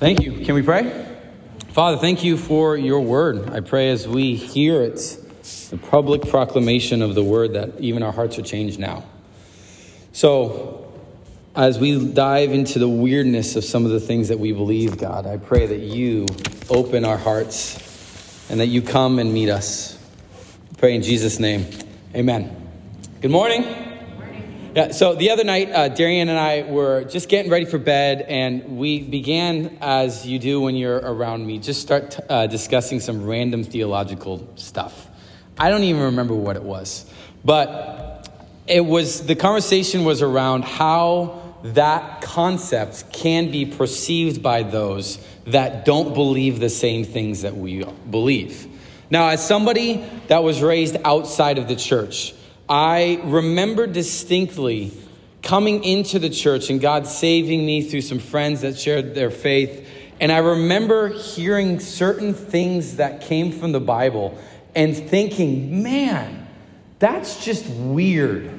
Thank you. Can we pray? Father, thank you for your word. I pray as we hear it, the public proclamation of the word, that even our hearts are changed now. So as we dive into the weirdness of some of the things that we believe, God, I pray that you open our hearts and that you come and meet us. I pray in Jesus' name. Amen. Good morning. Yeah, so the other night, Darian and I were just getting ready for bed, and we began, as you do when you're around me, just start discussing some random theological stuff. I don't even remember what it was, but it was, the conversation was around how that concept can be perceived by those that don't believe the same things that we believe. Now, as somebody that was raised outside of the church, I remember distinctly coming into the church and God saving me through some friends that shared their faith. And I remember hearing certain things that came from the Bible and thinking, man, that's just weird.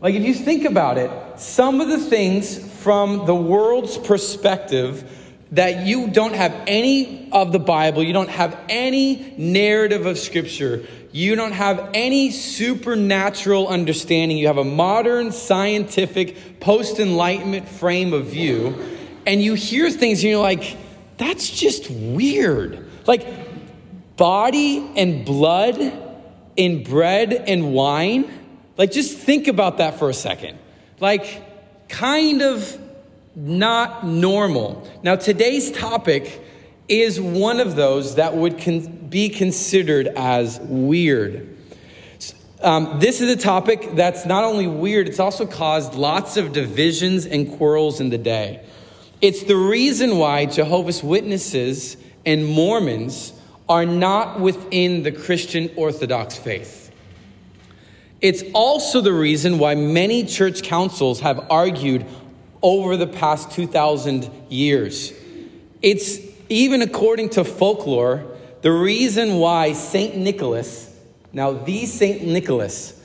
Like, if you think about it, some of the things from the world's perspective that you don't have any of the Bible, you don't have any narrative of Scripture, you don't have any supernatural understanding. You have a modern, scientific, post-enlightenment frame of view. And you hear things and you're like, that's just weird. Like, body and blood in bread and wine. Like, just think about that for a second. Like, kind of not normal. Now, today's topic is one of those that would be considered as weird. This is a topic that's not only weird, it's also caused lots of divisions and quarrels in the day. It's the reason why Jehovah's Witnesses and Mormons are not within the Christian Orthodox faith. It's also the reason why many church councils have argued over the past 2,000 years. It's even according to folklore, the reason why St. Nicholas, now the St. Nicholas,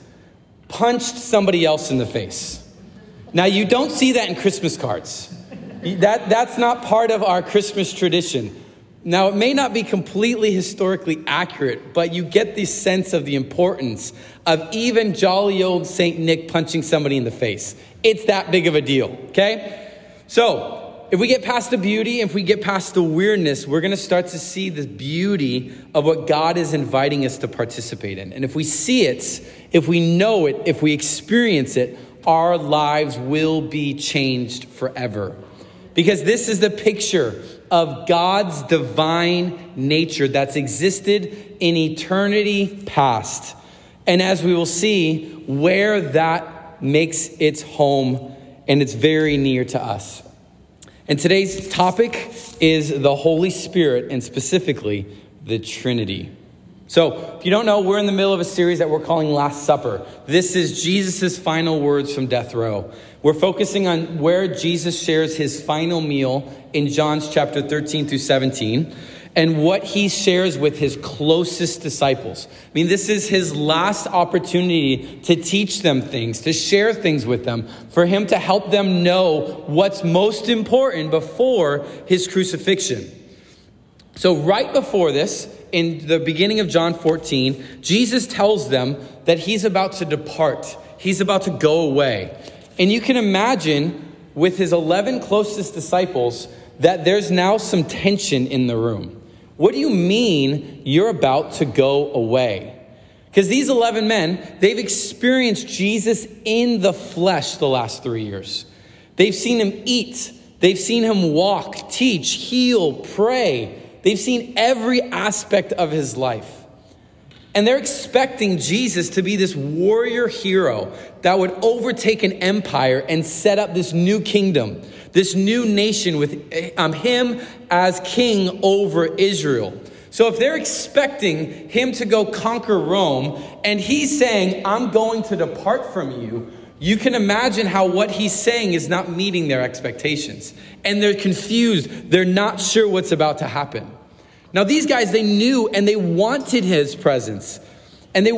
punched somebody else in the face. Now, you don't see that in Christmas cards. That's not part of our Christmas tradition. Now, it may not be completely historically accurate, but you get the sense of the importance of even jolly old St. Nick punching somebody in the face. It's that big of a deal, okay? So, if we get past the beauty, if we get past the weirdness, we're going to start to see the beauty of what God is inviting us to participate in. And if we see it, if we know it, if we experience it, our lives will be changed forever. Because this is the picture of God's divine nature that's existed in eternity past. And as we will see, where that makes its home, and it's very near to us. And today's topic is the Holy Spirit, and specifically the Trinity. So if you don't know, we're in the middle of a series that we're calling Last Supper. This is Jesus' final words from death row. We're focusing on where Jesus shares his final meal in John's chapter 13 through 17, and what he shares with his closest disciples. I mean, this is his last opportunity to teach them things, to share things with them, for him to help them know what's most important before his crucifixion. So right before this, in the beginning of John 14, Jesus tells them that he's about to depart. He's about to go away. And you can imagine with his 11 closest disciples that there's now some tension in the room. What do you mean you're about to go away? Because these 11 men, they've experienced Jesus in the flesh the last 3 years. They've seen him eat. They've seen him walk, teach, heal, pray. They've seen every aspect of his life. And they're expecting Jesus to be this warrior hero that would overtake an empire and set up this new kingdom, this new nation with him as king over Israel. So if they're expecting him to go conquer Rome, and he's saying, I'm going to depart from you, you can imagine how what he's saying is not meeting their expectations. And they're confused. They're not sure what's about to happen. Now, these guys, they knew and they wanted his presence. But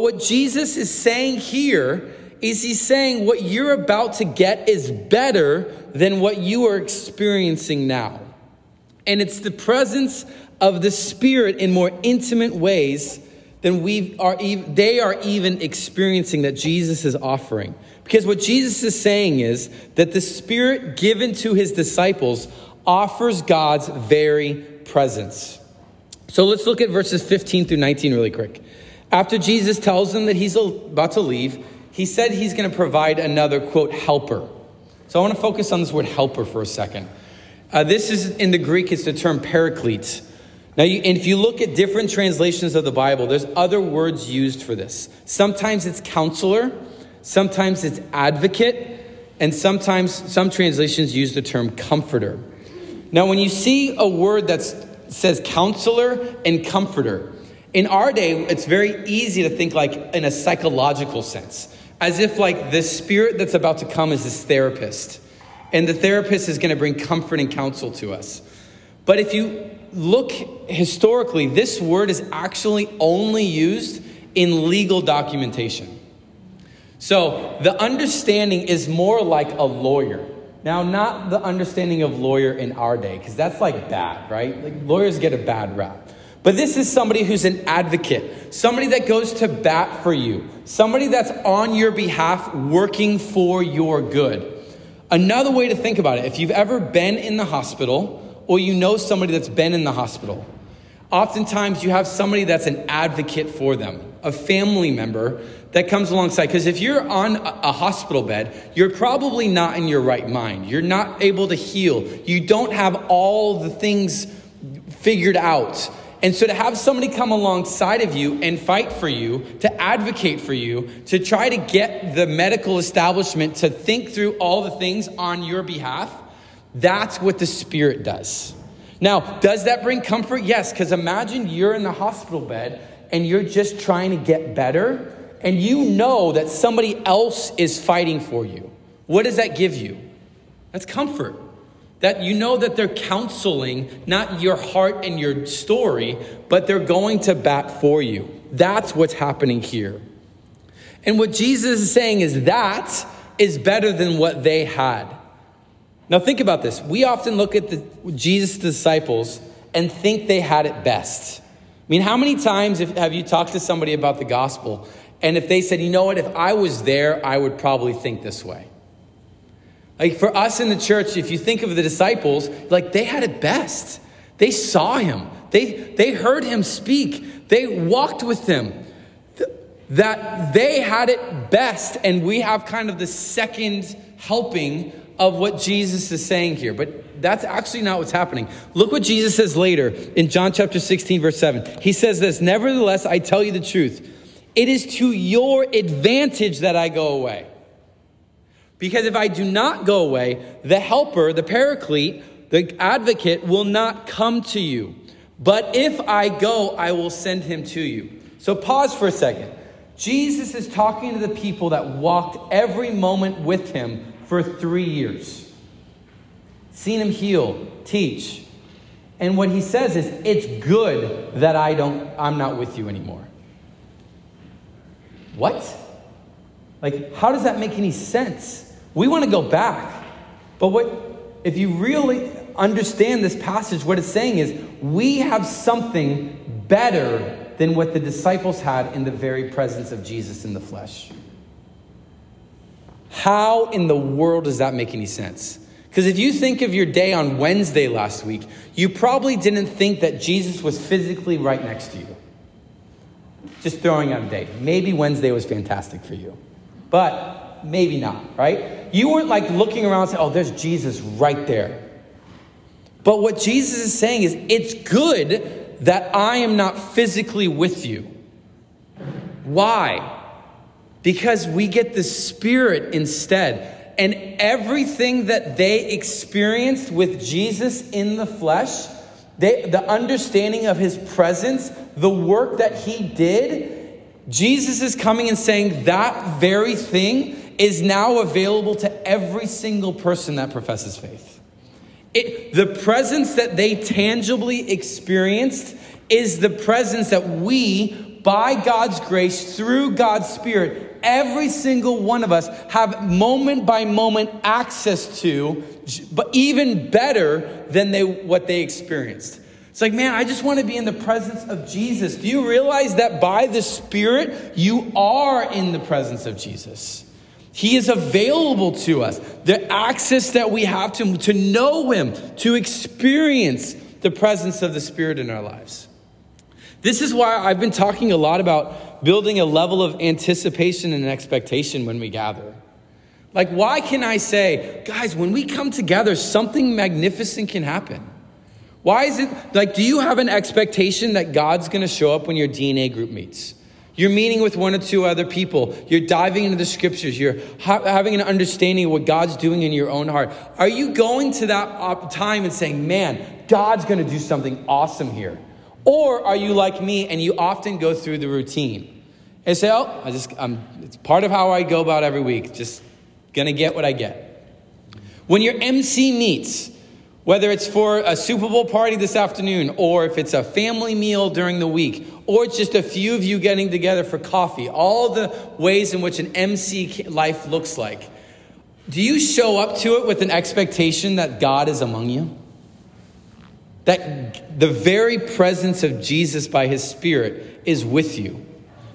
what Jesus is saying here is he's saying what you're about to get is better than what you are experiencing now. And it's the presence of the Spirit in more intimate ways than they are even experiencing that Jesus is offering. Because what Jesus is saying is that the Spirit given to his disciples offers God's very presence. So let's look at verses 15 through 19 really quick. After Jesus tells them that he's about to leave, he said he's going to provide another, quote, helper. So I want to focus on this word helper for a second. This is, in the Greek, it's the term Paraclete. Now, and if you look at different translations of the Bible, there's other words used for this. Sometimes it's counselor, sometimes it's advocate, and sometimes some translations use the term comforter. Now, when you see a word that says counselor and comforter, in our day, it's very easy to think like in a psychological sense, as if like the Spirit that's about to come is this therapist, and the therapist is going to bring comfort and counsel to us. But if you look historically, this word is actually only used in legal documentation. So the understanding is more like a lawyer. Now, not the understanding of lawyer in our day, because that's like bad, right? Like lawyers get a bad rap. But this is somebody who's an advocate, somebody that goes to bat for you, somebody that's on your behalf working for your good. Another way to think about it, if you've ever been in the hospital or you know somebody that's been in the hospital, oftentimes you have somebody that's an advocate for them, a family member that comes alongside. Because if you're on a hospital bed, you're probably not in your right mind. You're not able to heal. You don't have all the things figured out. And so to have somebody come alongside of you and fight for you, to advocate for you, to try to get the medical establishment to think through all the things on your behalf, that's what the Spirit does. Now, does that bring comfort? Yes, because imagine you're in the hospital bed and you're just trying to get better and you know that somebody else is fighting for you. What does that give you? That's comfort. That you know that they're counseling, not your heart and your story, but they're going to bat for you. That's what's happening here. And what Jesus is saying is that is better than what they had. Now think about this. We often look at Jesus' disciples and think they had it best. I mean, how many times have you talked to somebody about the gospel? And if they said, you know what, if I was there, I would probably think this way. Like for us in the church, if you think of the disciples, like they had it best. They saw him. They heard him speak. They walked with him. That they had it best. And we have kind of the second helping of what Jesus is saying here. But that's actually not what's happening. Look what Jesus says later in John chapter 16, verse 7. He says this, "Nevertheless, I tell you the truth. It is to your advantage that I go away. Because if I do not go away, the helper, the paraclete, the advocate will not come to you. But if I go, I will send him to you." So pause for a second. Jesus is talking to the people that walked every moment with him for 3 years. Seen him heal, teach. And what he says is, it's good that I'm not with you anymore. What? Like, how does that make any sense? We want to go back. But if you really understand this passage, what it's saying is we have something better than what the disciples had in the very presence of Jesus in the flesh. How in the world does that make any sense? Because if you think of your day on Wednesday last week, you probably didn't think that Jesus was physically right next to you. Just throwing out a date. Maybe Wednesday was fantastic for you, but maybe not, right? You weren't like looking around and saying, oh, there's Jesus right there. But what Jesus is saying is it's good that I am not physically with you. Why? Because we get the Spirit instead. And everything that they experienced with Jesus in the flesh, the understanding of his presence, the work that he did, Jesus is coming and saying that very thing is now available to every single person that professes faith. The presence that they tangibly experienced is the presence that we, by God's grace, through God's Spirit, every single one of us have moment by moment access to, but even better than what they experienced. It's like, man, I just want to be in the presence of Jesus. Do you realize that by the Spirit, you are in the presence of Jesus? He is available to us. The access that we have to him, to know him, to experience the presence of the Spirit in our lives. This is why I've been talking a lot about building a level of anticipation and expectation when we gather. Like, why can I say, guys, when we come together, something magnificent can happen? Why is it like, do you have an expectation that God's going to show up when your DNA group meets? You're meeting with one or two other people. You're diving into the scriptures. You're having an understanding of what God's doing in your own heart. Are you going to that time and saying, man, God's going to do something awesome here? Or are you like me and you often go through the routine and say, oh, it's part of how I go about every week. Just going to get what I get. When your MC meets, whether it's for a Super Bowl party this afternoon, or if it's a family meal during the week, or it's just a few of you getting together for coffee, all the ways in which an MC life looks like, do you show up to it with an expectation that God is among you? That the very presence of Jesus by his Spirit is with you?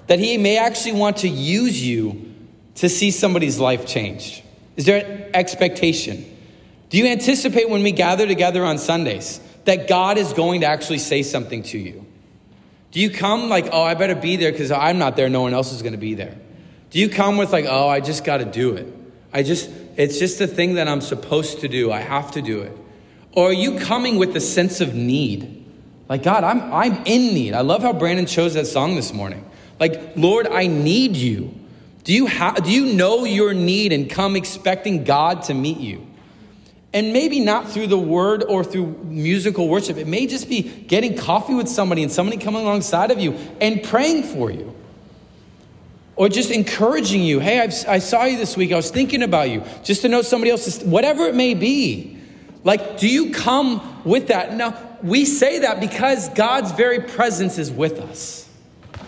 That he may actually want to use you to see somebody's life changed? Is there an expectation? Do you anticipate when we gather together on Sundays that God is going to actually say something to you? Do you come like, oh, I better be there because I'm not there, no one else is going to be there? Do you come with like, oh, I just got to do it. It's just a thing that I'm supposed to do. I have to do it. Or are you coming with a sense of need? Like, God, I'm in need. I love how Brandon chose that song this morning. Like, Lord, I need you. Do you know your need and come expecting God to meet you? And maybe not through the word or through musical worship. It may just be getting coffee with somebody and somebody coming alongside of you and praying for you. Or just encouraging you. Hey, I saw you this week. I was thinking about you. Just to know somebody else's, whatever it may be. Like, do you come with that? Now, we say that because God's very presence is with us.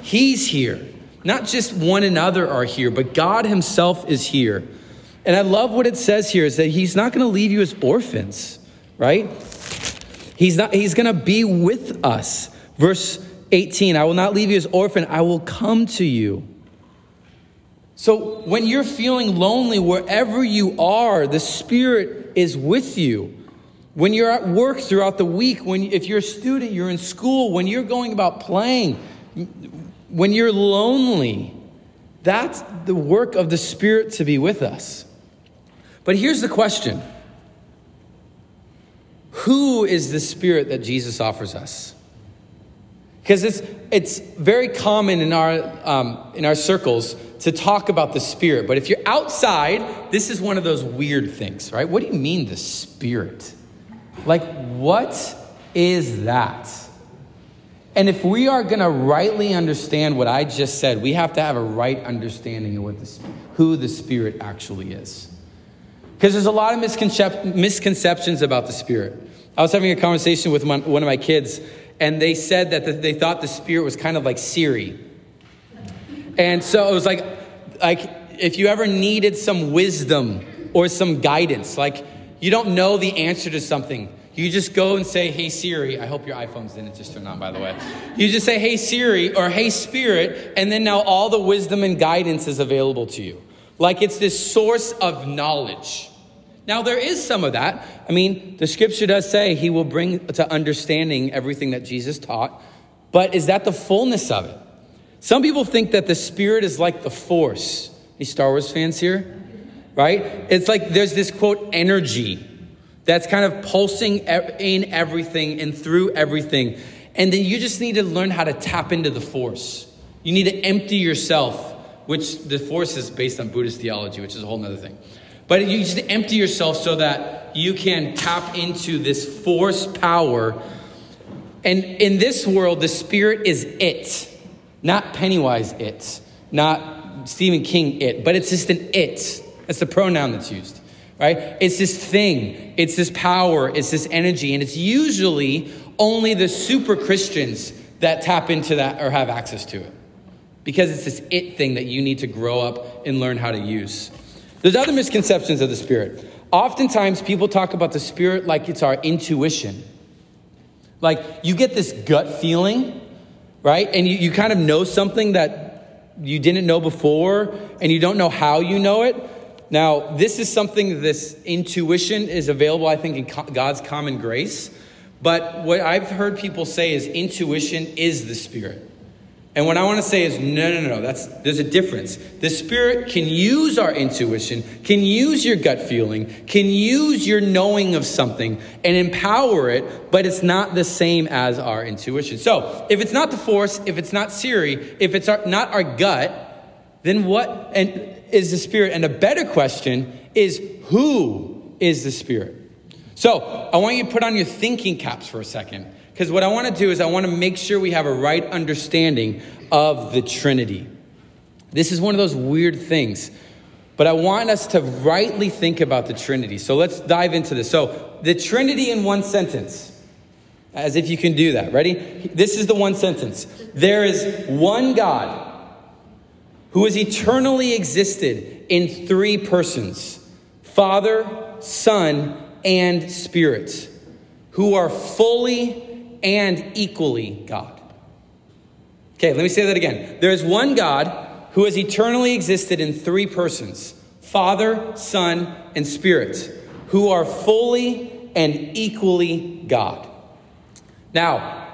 He's here. Not just one another are here, but God himself is here. And I love what it says here is that he's not going to leave you as orphans, right? He's going to be with us. Verse 18, I will not leave you as orphan. I will come to you. So when you're feeling lonely, wherever you are, the Spirit is with you. When you're at work throughout the week, if you're a student, you're in school, when you're going about playing, when you're lonely, that's the work of the Spirit to be with us. But here's the question. Who is the Spirit that Jesus offers us? Because it's very common in our circles to talk about the Spirit. But if you're outside, this is one of those weird things, right? What do you mean the Spirit? Like, what is that? And if we are going to rightly understand what I just said, we have to have a right understanding of who the Spirit actually is. Because there's a lot of misconceptions about the Spirit. I was having a conversation with one of my kids, and they said that they thought the Spirit was kind of like Siri. And so it was like if you ever needed some wisdom or some guidance, like you don't know the answer to something, you just go and say, hey, Siri. I hope your iPhone's didn't just turn on, by the way. You just say, hey, Siri, or hey, Spirit. And then now all the wisdom and guidance is available to you. Like it's this source of knowledge. Now, there is some of that. I mean, the scripture does say he will bring to understanding everything that Jesus taught. But is that the fullness of it? Some people think that the Spirit is like the Force. Any Star Wars fans here? Right? It's like there's this, quote, energy that's kind of pulsing in everything and through everything. And then you just need to learn how to tap into the Force. You need to empty yourself, which the Force is based on Buddhist theology, which is a whole nother thing. But you just empty yourself so that you can tap into this Force power. And in this world, the Spirit is it. Not Pennywise it. Not Stephen King it. But it's just an it. That's the pronoun that's used. Right? It's this thing, it's this power, it's this energy, and it's usually only the super Christians that tap into that or have access to it. because it's this it thing that you need to grow up and learn how to use. There's other misconceptions of the Spirit. Oftentimes, people talk about the Spirit like it's our intuition. Like, you get this gut feeling, right? And you kind of know something that you didn't know before, and you don't know how you know it. Now, this is something, this intuition is available, I think, in God's common grace. But what I've heard people say is intuition is the Spirit. And what I want to say is, no, there's a difference. The Spirit can use our intuition, can use your gut feeling, can use your knowing of something and empower it, but it's not the same as our intuition. So if it's not the force, if it's not Siri, if it's not our gut, then what is the Spirit? And a better question is, who is the Spirit? So I want you to put on your thinking caps for a second. Because what I want to do is I want to make sure we have a right understanding of the Trinity. This is one of those weird things, but I want us to rightly think about the Trinity. So let's dive into this. So the Trinity in one sentence, as if you can do that. Ready? This is the one sentence. There is one God who has eternally existed in three persons, Father, Son, and Spirit, who are fully and equally God. Okay, let me say that again. There is one God who has eternally existed in three persons, Father, Son, and Spirit, who are fully and equally God. Now,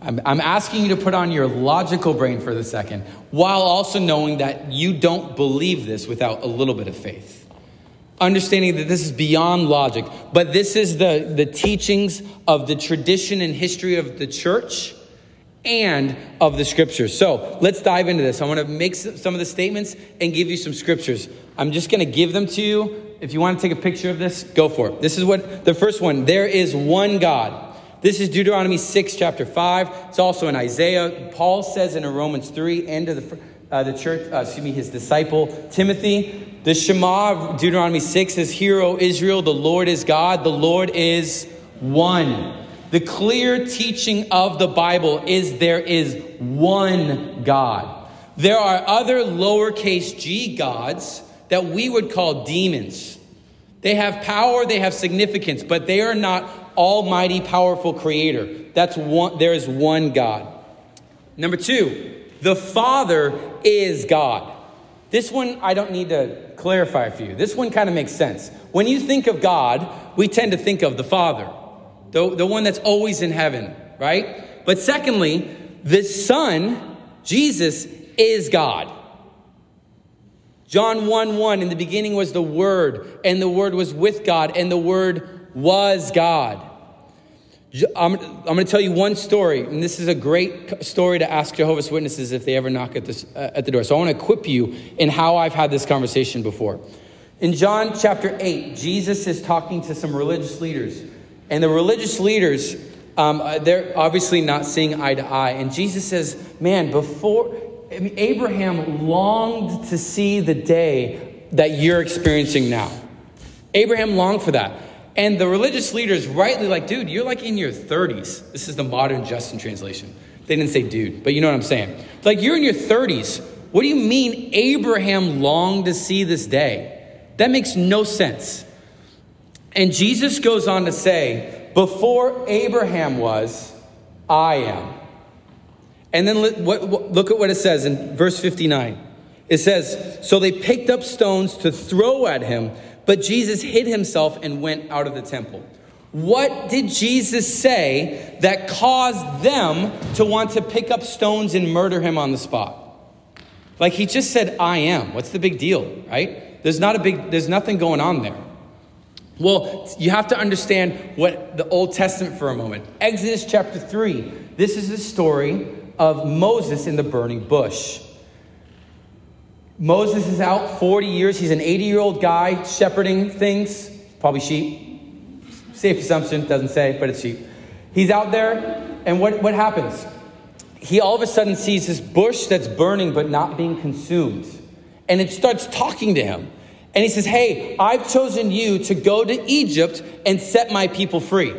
I'm asking you to put on your logical brain for the second, while also knowing that you don't believe this without a little bit of faith. Understanding that this is beyond logic, but this is the teachings of the tradition and history of the church and of the scriptures. So let's dive into this. I want to make some of the statements and give you some scriptures. I'm just going to give them to you. If you want to take a picture of this, go for it. This is what the first one. There is one God. This is Deuteronomy 6, chapter 5. It's also in Isaiah. Paul says in Romans 3 and to his disciple Timothy. The Shema of Deuteronomy 6 says, "Hear, O Israel, the Lord is God, the Lord is one." The clear teaching of the Bible is there is one God. There are other lowercase g gods that we would call demons. They have power, they have significance, but they are not almighty, powerful creator. That's one. There is one God. Number two, the Father is God. This one I don't need to clarify for you. This one kind of makes sense. When you think of God, we tend to think of the Father, the one that's always in heaven, right? But secondly, the Son, Jesus, is God. John 1:1, in the beginning was the Word, and the Word was with God, and the Word was God. I'm going to tell you one story, and this is a great story to ask Jehovah's Witnesses if they ever knock at the door. So I want to equip you in how I've had this conversation before. In John chapter 8, Jesus is talking to some religious leaders. And the religious leaders, they're obviously not seeing eye to eye. And Jesus says, man, Abraham longed to see the day that you're experiencing now. Abraham longed for that. And the religious leaders rightly like, dude, you're like in your 30s. This is the modern Justin translation. They didn't say dude, but you know what I'm saying. Like, you're in your 30s. What do you mean Abraham longed to see this day? That makes no sense. And Jesus goes on to say, before Abraham was, I am. And then look at what it says in verse 59. It says, so they picked up stones to throw at him, but Jesus hid himself and went out of the temple. What did Jesus say that caused them to want to pick up stones and murder him on the spot? Like, he just said, I am. What's the big deal, right? There's nothing going on there. Well, you have to understand what the Old Testament for a moment. Exodus chapter 3. This is the story of Moses in the burning bush. Moses is out 40 years. He's an 80-year-old guy shepherding things, probably sheep. Safe assumption, doesn't say, but it's sheep. He's out there, and what happens? He all of a sudden sees this bush that's burning but not being consumed. And it starts talking to him. And he says, hey, I've chosen you to go to Egypt and set my people free.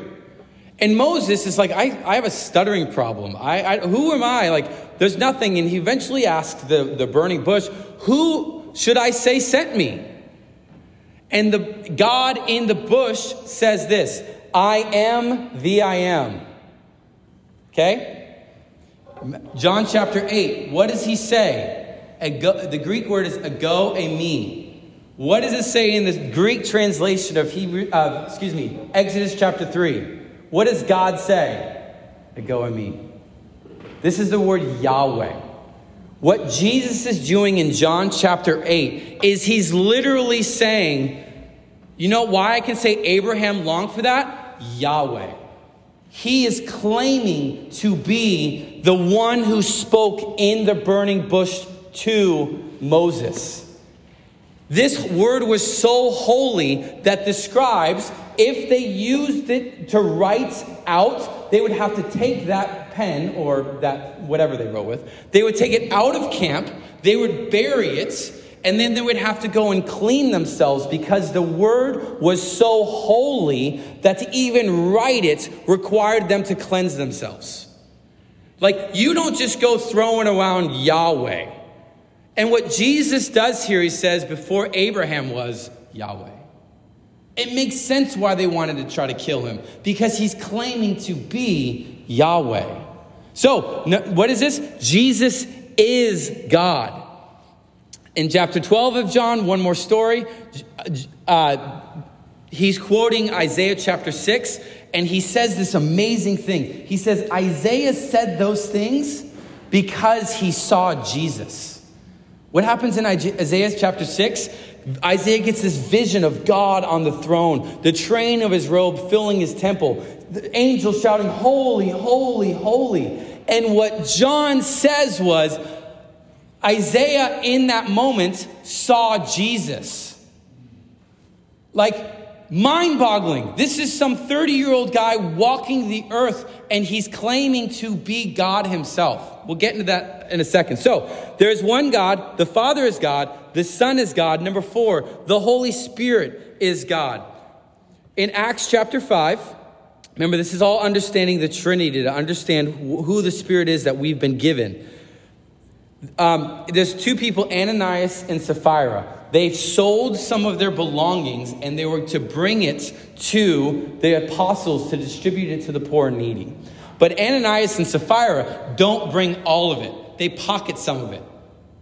And Moses is like, I have a stuttering problem. Who am I? Like, there's nothing. And he eventually asked the burning bush, who should I say sent me? And the God in the bush says this, I am the I am. Okay? John chapter 8. What does he say? Ego, the Greek word is ego, a me. What does it say in the Greek translation of Exodus chapter 3? What does God say? Ego and me. This is the word Yahweh. What Jesus is doing in John chapter 8 is he's literally saying, you know why I can say Abraham longed for that? Yahweh. He is claiming to be the one who spoke in the burning bush to Moses. This word was so holy that the scribes, if they used it to write out, they would have to take that pen or that whatever they wrote with. They would take it out of camp. They would bury it. And then they would have to go and clean themselves because the word was so holy that to even write it required them to cleanse themselves. Like, you don't just go throwing around Yahweh. And what Jesus does here, he says, before Abraham was Yahweh. It makes sense why they wanted to try to kill him, because he's claiming to be Yahweh. So what is this? Jesus is God. In chapter 12 of John, one more story. He's quoting Isaiah chapter 6, and he says this amazing thing. He says, Isaiah said those things because he saw Jesus. What happens in Isaiah chapter 6? Isaiah gets this vision of God on the throne, the train of his robe filling his temple, the angels shouting, holy, holy, holy. And what John says was, Isaiah in that moment saw Jesus. Like, mind-boggling. This is some 30-year-old guy walking the earth, and he's claiming to be God himself. We'll get into that in a second. So there's one God. The Father is God. The Son is God. Number 4, the Holy Spirit is God. In Acts chapter 5, remember, this is all understanding the Trinity, to understand who the Spirit is that we've been given. There's 2 people, Ananias and Sapphira. They sold some of their belongings, and they were to bring it to the apostles to distribute it to the poor and needy. But Ananias and Sapphira don't bring all of it. They pocket some of it,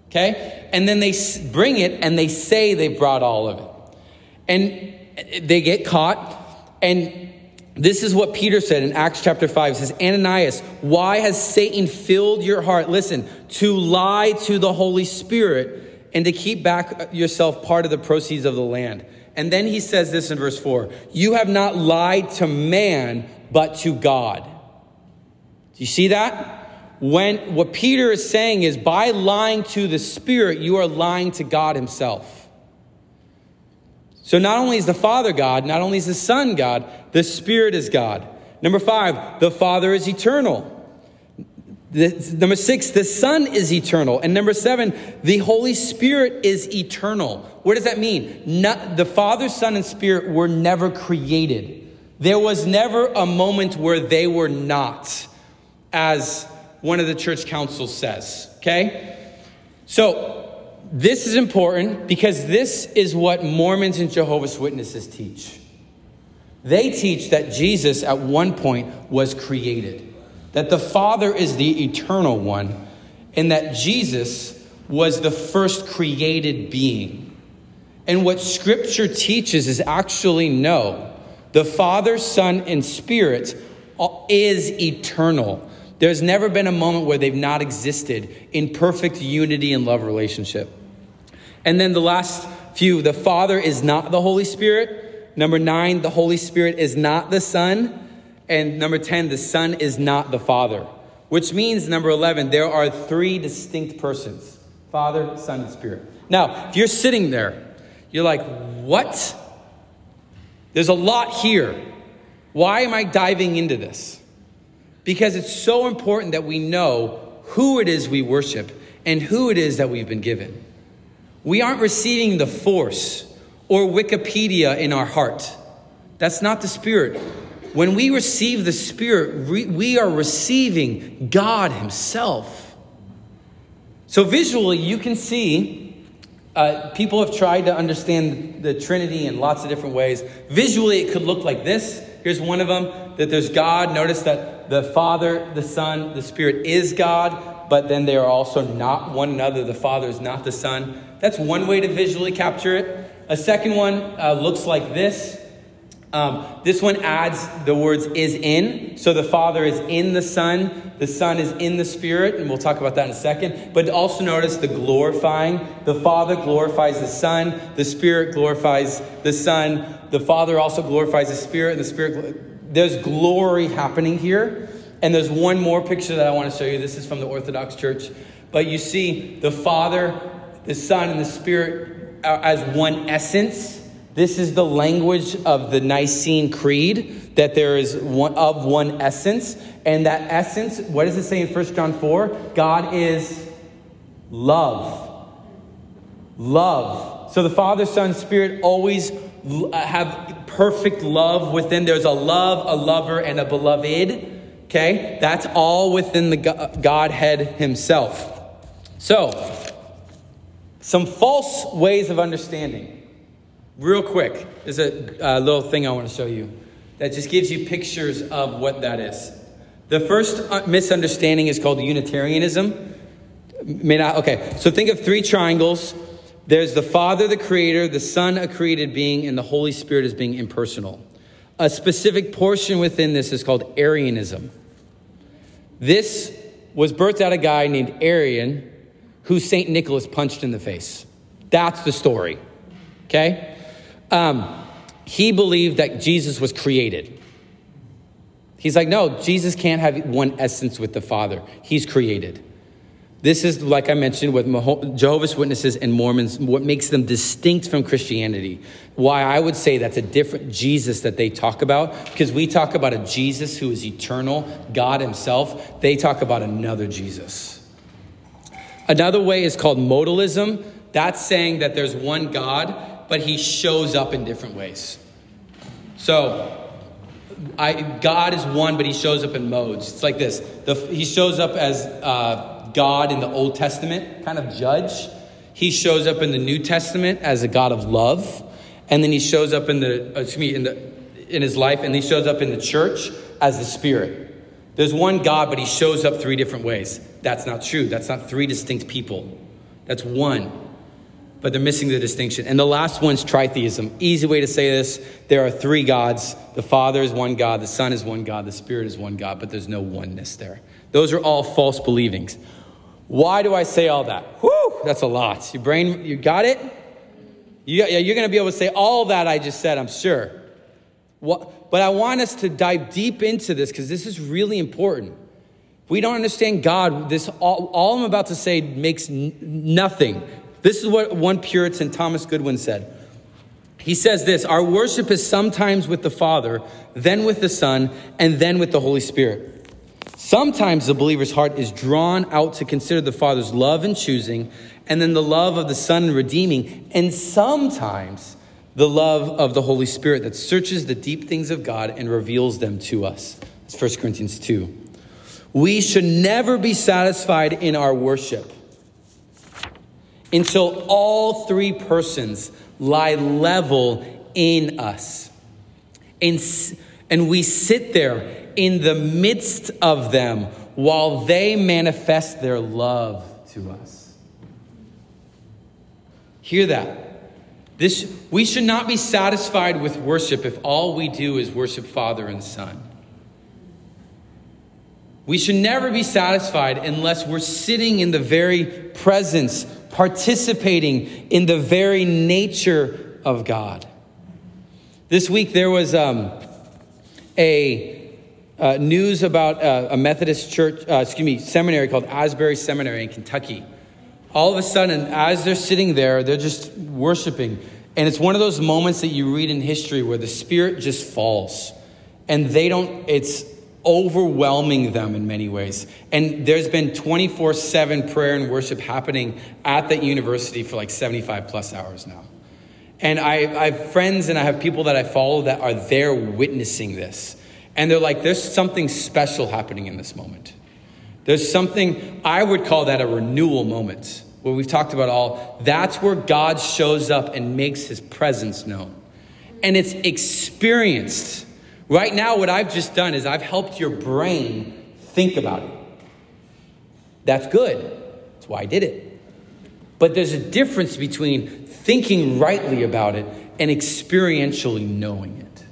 okay? And then they bring it, and they say they brought all of it. And they get caught. And this is what Peter said in Acts chapter 5. It says, Ananias, why has Satan filled your heart? Listen, to lie to the Holy Spirit and to keep back yourself part of the proceeds of the land. And then he says this in verse 4. You have not lied to man, but to God. Do you see that? What Peter is saying is, by lying to the Spirit, you are lying to God himself. So not only is the Father God, not only is the Son God, the Spirit is God. Number 5, the Father is eternal. Number 6, the Son is eternal. And number 7, the Holy Spirit is eternal. What does that mean? The Father, Son, and Spirit were never created. There was never a moment where they were not, as one of the church councils says, okay? So this is important because this is what Mormons and Jehovah's Witnesses teach. They teach that Jesus at one point was created, that the Father is the eternal one, and that Jesus was the first created being. And what Scripture teaches is actually no, the Father, Son, and Spirit is eternal. There's never been a moment where they've not existed in perfect unity and love relationship. And then the last few, the Father is not the Holy Spirit. Number 9, the Holy Spirit is not the Son. And number 10, the Son is not the Father. Which means, number 11, there are 3 distinct persons. Father, Son, and Spirit. Now, if you're sitting there, you're like, what? There's a lot here. Why am I diving into this? Because it's so important that we know who it is we worship and who it is that we've been given. We aren't receiving the force or Wikipedia in our heart. That's not the Spirit. When we receive the Spirit, we are receiving God himself. So visually, you can see, people have tried to understand the Trinity in lots of different ways. Visually, it could look like this. Here's one of them, that there's God. Notice that the Father, the Son, the Spirit is God, but then they are also not one another. The Father is not the Son. That's one way to visually capture it. A second one looks like this. This one adds the words "is in." So the Father is in the Son is in the Spirit, and we'll talk about that in a second. But also notice the glorifying. The Father glorifies the Son, the Spirit glorifies the Son, the Father also glorifies the Spirit, and the Spirit. There's glory happening here. And there's one more picture that I want to show you. This is from the Orthodox Church. But you see the Father, the Son, and the Spirit as one essence. This is the language of the Nicene Creed, that there is one of one essence. And that essence, what does it say in 1 John 4? God is love. Love. So the Father, Son, Spirit always have perfect love within. There's a love, a lover, and a beloved. Okay? That's all within the Godhead himself. So, some false ways of understanding. Real quick, there's a little thing I want to show you that just gives you pictures of what that is. The first misunderstanding is called Unitarianism. So think of three triangles. There's the Father, the Creator, the Son, a created being, and the Holy Spirit as being impersonal. A specific portion within this is called Arianism. This was birthed out of a guy named Arian, who St. Nicholas punched in the face. That's the story. Okay? He believed that Jesus was created. He's like, no, Jesus can't have one essence with the Father. He's created. This is, like I mentioned, with Jehovah's Witnesses and Mormons, what makes them distinct from Christianity. Why I would say that's a different Jesus that they talk about, because we talk about a Jesus who is eternal, God himself. They talk about another Jesus. Another way is called modalism. That's saying that there's one God, but he shows up in different ways. So God is one, but he shows up in modes. It's like this. He shows up as God in the Old Testament, kind of judge. He shows up in the New Testament as a God of love. And then he shows up in his life, and he shows up in the church as the Spirit. There's one God, but he shows up three different ways. That's not true. That's not three distinct people. That's one. But they're missing the distinction. And the last one's tritheism. Easy way to say this. There are three gods. The Father is one God. The Son is one God. The Spirit is one God. But there's no oneness there. Those are all false believings. Why do I say all that? Whew, that's a lot. Your brain, you got it? You're going to be able to say all that I just said, I'm sure. But I want us to dive deep into this, because this is really important. If we don't understand God, this all I'm about to say makes nothing. This is what one Puritan, Thomas Goodwin, said. He says this: our worship is sometimes with the Father, then with the Son, and then with the Holy Spirit. Sometimes the believer's heart is drawn out to consider the Father's love and choosing, and then the love of the Son and redeeming, and sometimes the love of the Holy Spirit that searches the deep things of God and reveals them to us. That's 1 Corinthians 2. We should never be satisfied in our worship until all three persons lie level in us. And we sit there in the midst of them while they manifest their love to us. Hear that. We should not be satisfied with worship if all we do is worship Father and Son. We should never be satisfied unless we're sitting in the very presence, participating in the very nature of God. This week there was news about a Methodist church, seminary called Asbury Seminary in Kentucky. All of a sudden, as they're sitting there, they're just worshiping. And it's one of those moments that you read in history where the Spirit just falls. And it's overwhelming them in many ways. And there's been 24/7 prayer and worship happening at that university for like 75 plus hours now. And I have friends and I have people that I follow that are there witnessing this. And they're like, there's something special happening in this moment. There's something, I would call that a renewal moment, where we've talked about all, that's where God shows up and makes his presence known. And it's experienced. Right now, what I've just done is I've helped your brain think about it. That's good. That's why I did it. But there's a difference between thinking rightly about it and experientially knowing it.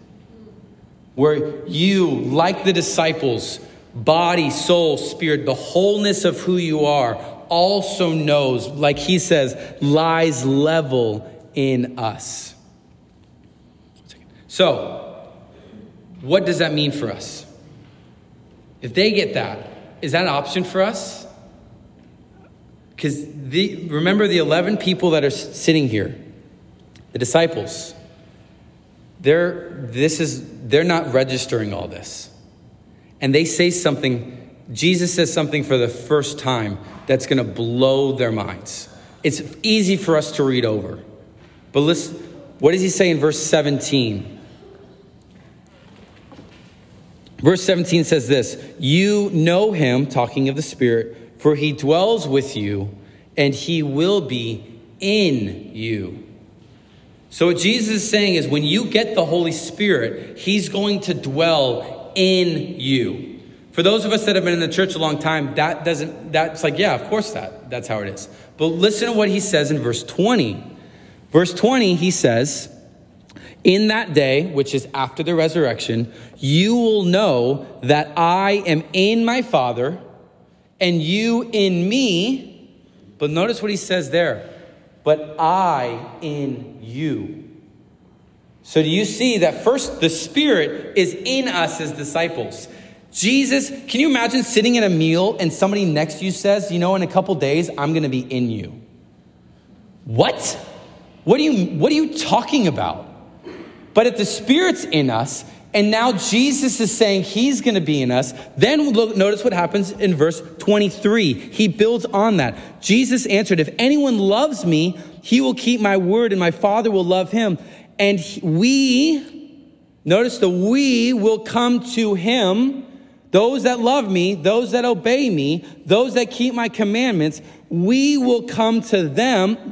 Where you, like the disciples, body, soul, spirit, the wholeness of who you are, also knows, like he says, lies level in us. So, what does that mean for us? If they get that, is that an option for us? Because remember the 11 people that are sitting here, the disciples, they're not registering all this. And they say something, Jesus says something for the first time that's going to blow their minds. It's easy for us to read over. But listen, what does he say in verse 17? Verse 17 says this, you know him, talking of the Spirit, for he dwells with you and he will be in you. So what Jesus is saying is when you get the Holy Spirit, he's going to dwell in you. For those of us that have been in the church a long time, that's like, yeah, of course that's how it is. But listen to what he says in verse 20. Verse 20, he says, in that day, which is after the resurrection, you will know that I am in my Father and you in me. But notice what he says there, but I in you. So do you see that first the Spirit is in us as disciples? Jesus, can you imagine sitting at a meal and somebody next to you says, you know, in a couple days, I'm going to be in you. What? What are you talking about? But if the Spirit's in us and now Jesus is saying he's going to be in us, then notice what happens in verse 23. He builds on that. Jesus answered, if anyone loves me, he will keep my word and my Father will love him. And we will come to him, those that love me, those that obey me, those that keep my commandments, we will come to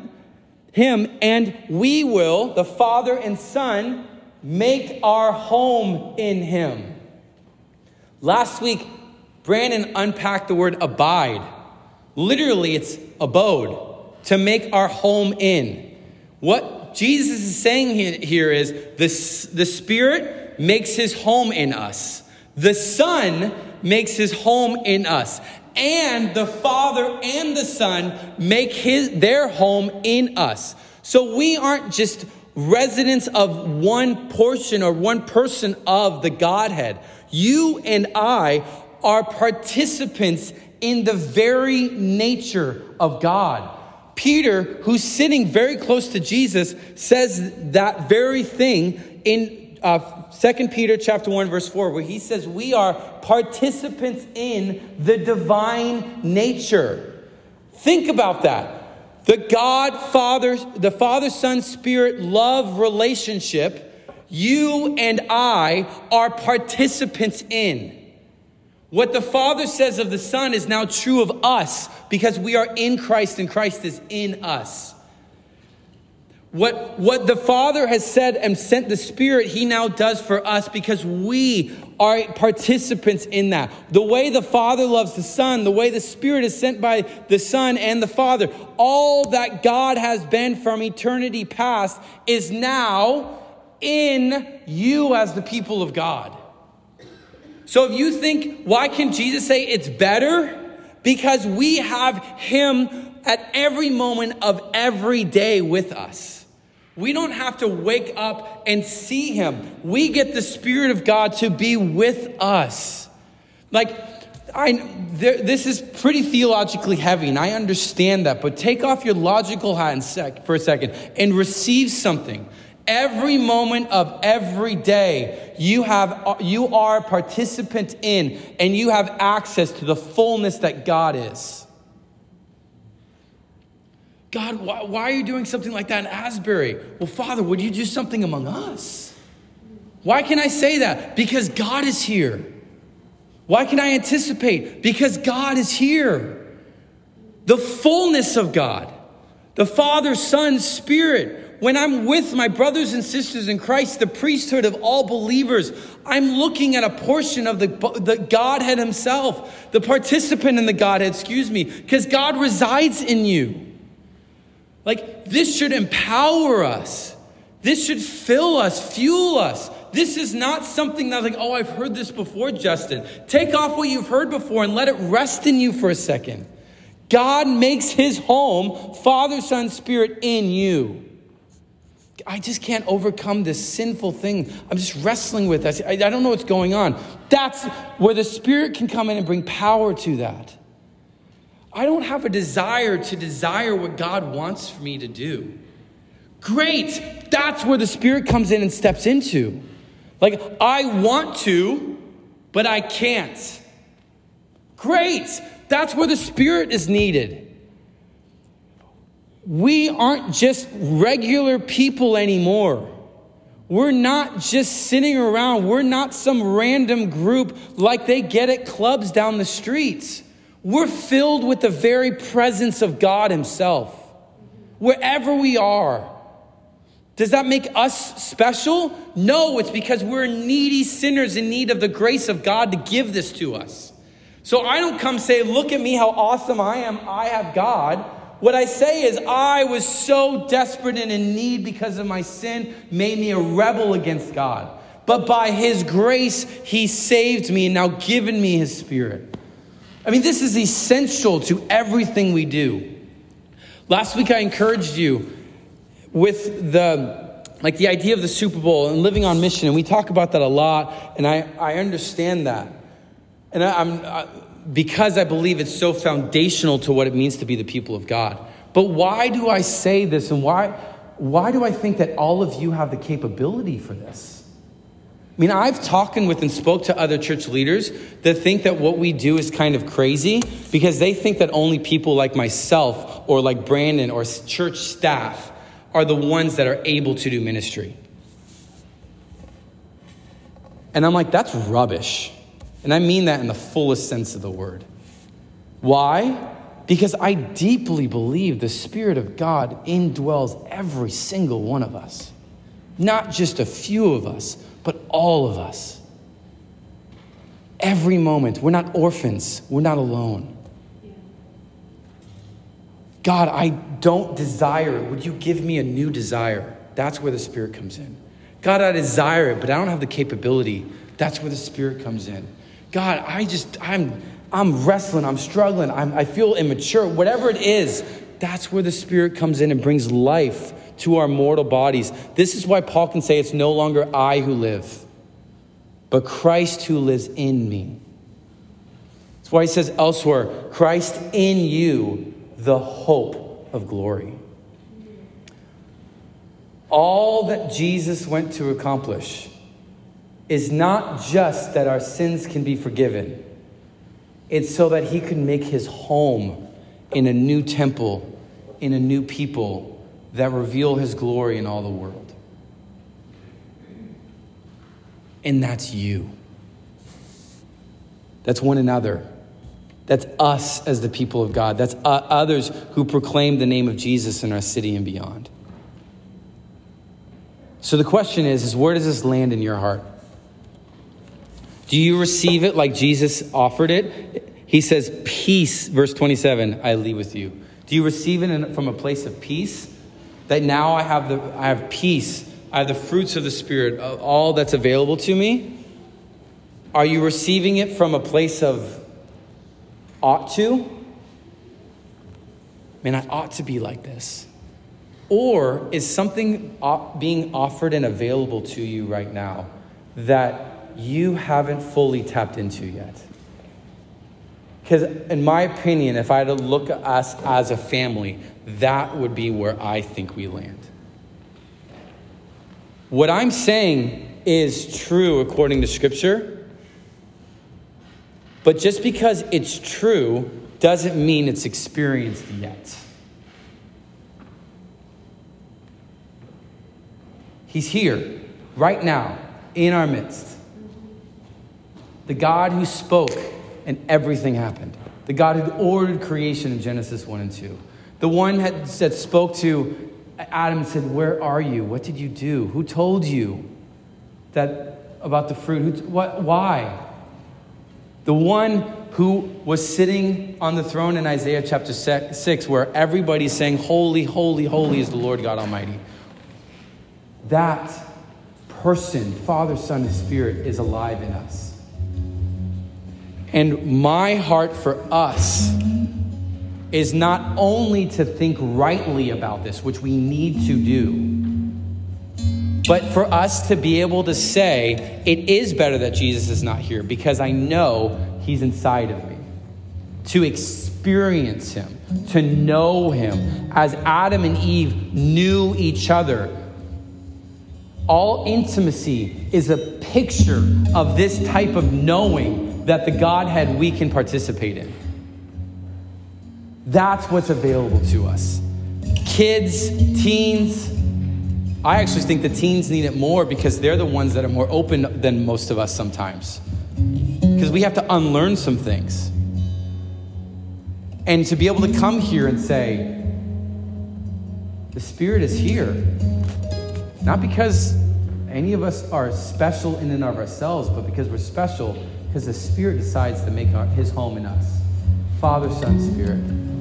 him, and we will, the Father and Son, make our home in him. Last week, Brandon unpacked the word abide. Literally, it's abode, to make our home in. What Jesus is saying here is the Spirit makes his home in us. The Son makes his home in us. And the Father and the Son make their home in us. So we aren't just residents of one portion or one person of the Godhead. You and I are participants in the very nature of God. Peter, who's sitting very close to Jesus, says that very thing in 2 Peter chapter 1, verse 4, where he says we are participants in the divine nature. Think about that. The God, Father, the Father, Son, Spirit, love relationship, you and I are participants in. What the Father says of the Son is now true of us because we are in Christ and Christ is in us. What the Father has said and sent the Spirit, he now does for us because we are participants in that. The way the Father loves the Son, the way the Spirit is sent by the Son and the Father, all that God has been from eternity past is now in you as the people of God. So if you think, why can Jesus say it's better? Because we have him at every moment of every day with us. We don't have to wake up and see him. We get the Spirit of God to be with us. This is pretty theologically heavy, and I understand that. But take off your logical hat for a second and receive something. Every moment of every day, you are a participant in, and you have access to the fullness that God is. God, why are you doing something like that in Asbury? Well, Father, would you do something among us? Why can I say that? Because God is here. Why can I anticipate? Because God is here. The fullness of God, the Father, Son, Spirit. When I'm with my brothers and sisters in Christ, the priesthood of all believers, I'm looking at a portion of the Godhead himself, the participant in the Godhead, because God resides in you. Like, this should empower us. This should fill us, fuel us. This is not something that's like, oh, I've heard this before, Justin. Take off what you've heard before and let it rest in you for a second. God makes his home, Father, Son, Spirit, in you. I just can't overcome this sinful thing. I'm just wrestling with that. I don't know what's going on. That's where the Spirit can come in and bring power to that. I don't have a desire to desire what God wants for me to do. Great. That's where the Spirit comes in and steps into. Like, I want to, but I can't. Great. That's where the Spirit is needed. We aren't just regular people anymore. We're not just sitting around. We're not some random group like they get at clubs down the streets. We're filled with the very presence of God himself, wherever we are. Does that make us special? No, it's because we're needy sinners in need of the grace of God to give this to us. So I don't come say, look at me, how awesome I am. I have God. What I say is, I was so desperate and in need because of my sin, made me a rebel against God. But by his grace, he saved me and now given me his Spirit. I mean, this is essential to everything we do. Last week, I encouraged you with the idea of the Super Bowl and living on mission. And we talk about that a lot. And I understand that. And because I believe it's so foundational to what it means to be the people of God. But why do I say this? And why do I think that all of you have the capability for this? I mean, I've talked with and spoke to other church leaders that think that what we do is kind of crazy because they think that only people like myself or like Brandon or church staff are the ones that are able to do ministry. And I'm like, that's rubbish. And I mean that in the fullest sense of the word. Why? Because I deeply believe the Spirit of God indwells every single one of us. Not just a few of us, but all of us. Every moment. We're not orphans. We're not alone. God, I don't desire it. Would you give me a new desire? That's where the Spirit comes in. God, I desire it, but I don't have the capability. That's where the Spirit comes in. God, I'm wrestling. I'm struggling. I feel immature. Whatever it is, that's where the Spirit comes in and brings life to our mortal bodies. This is why Paul can say it's no longer I who live, but Christ who lives in me. That's why he says elsewhere, Christ in you, the hope of glory. All that Jesus went to accomplish is not just that our sins can be forgiven. It's so that he can make his home in a new temple, in a new people that reveal his glory in all the world. And that's you. That's one another. That's us as the people of God. That's others who proclaim the name of Jesus in our city and beyond. So the question is where does this land in your heart? Do you receive it like Jesus offered it? He says, peace, verse 27, I leave with you. Do you receive it from a place of peace? That now I have peace. I have the fruits of the Spirit, of all that's available to me. Are you receiving it from a place of ought to? Man, I ought to be like this. Or is something being offered and available to you right now that you haven't fully tapped into yet? Because in my opinion, if I had to look at us as a family, that would be where I think we land. What I'm saying is true according to Scripture, but just because it's true doesn't mean it's experienced yet. He's here right now. in our midst. The God who spoke and everything happened. The God who ordered creation in Genesis 1 and 2. The one that spoke to Adam and said, where are you? What did you do? Who told you that about the fruit? Why? The one who was sitting on the throne in Isaiah chapter 6, where everybody's saying, holy, holy, holy is the Lord God Almighty. That person, Father, Son, and Spirit, is alive in us. And my heart for us is not only to think rightly about this, which we need to do, but for us to be able to say, it is better that Jesus is not here because I know he's inside of me. To experience him, to know him, as Adam and Eve knew each other. All intimacy is a picture of this type of knowing that the Godhead we can participate in. That's what's available to us. Kids, teens. I actually think the teens need it more because they're the ones that are more open than most of us sometimes. Because we have to unlearn some things. And to be able to come here and say, the Spirit is here. Not because any of us are special in and of ourselves, but because we're special because the Spirit decides to make his home in us. Father, Son, Spirit.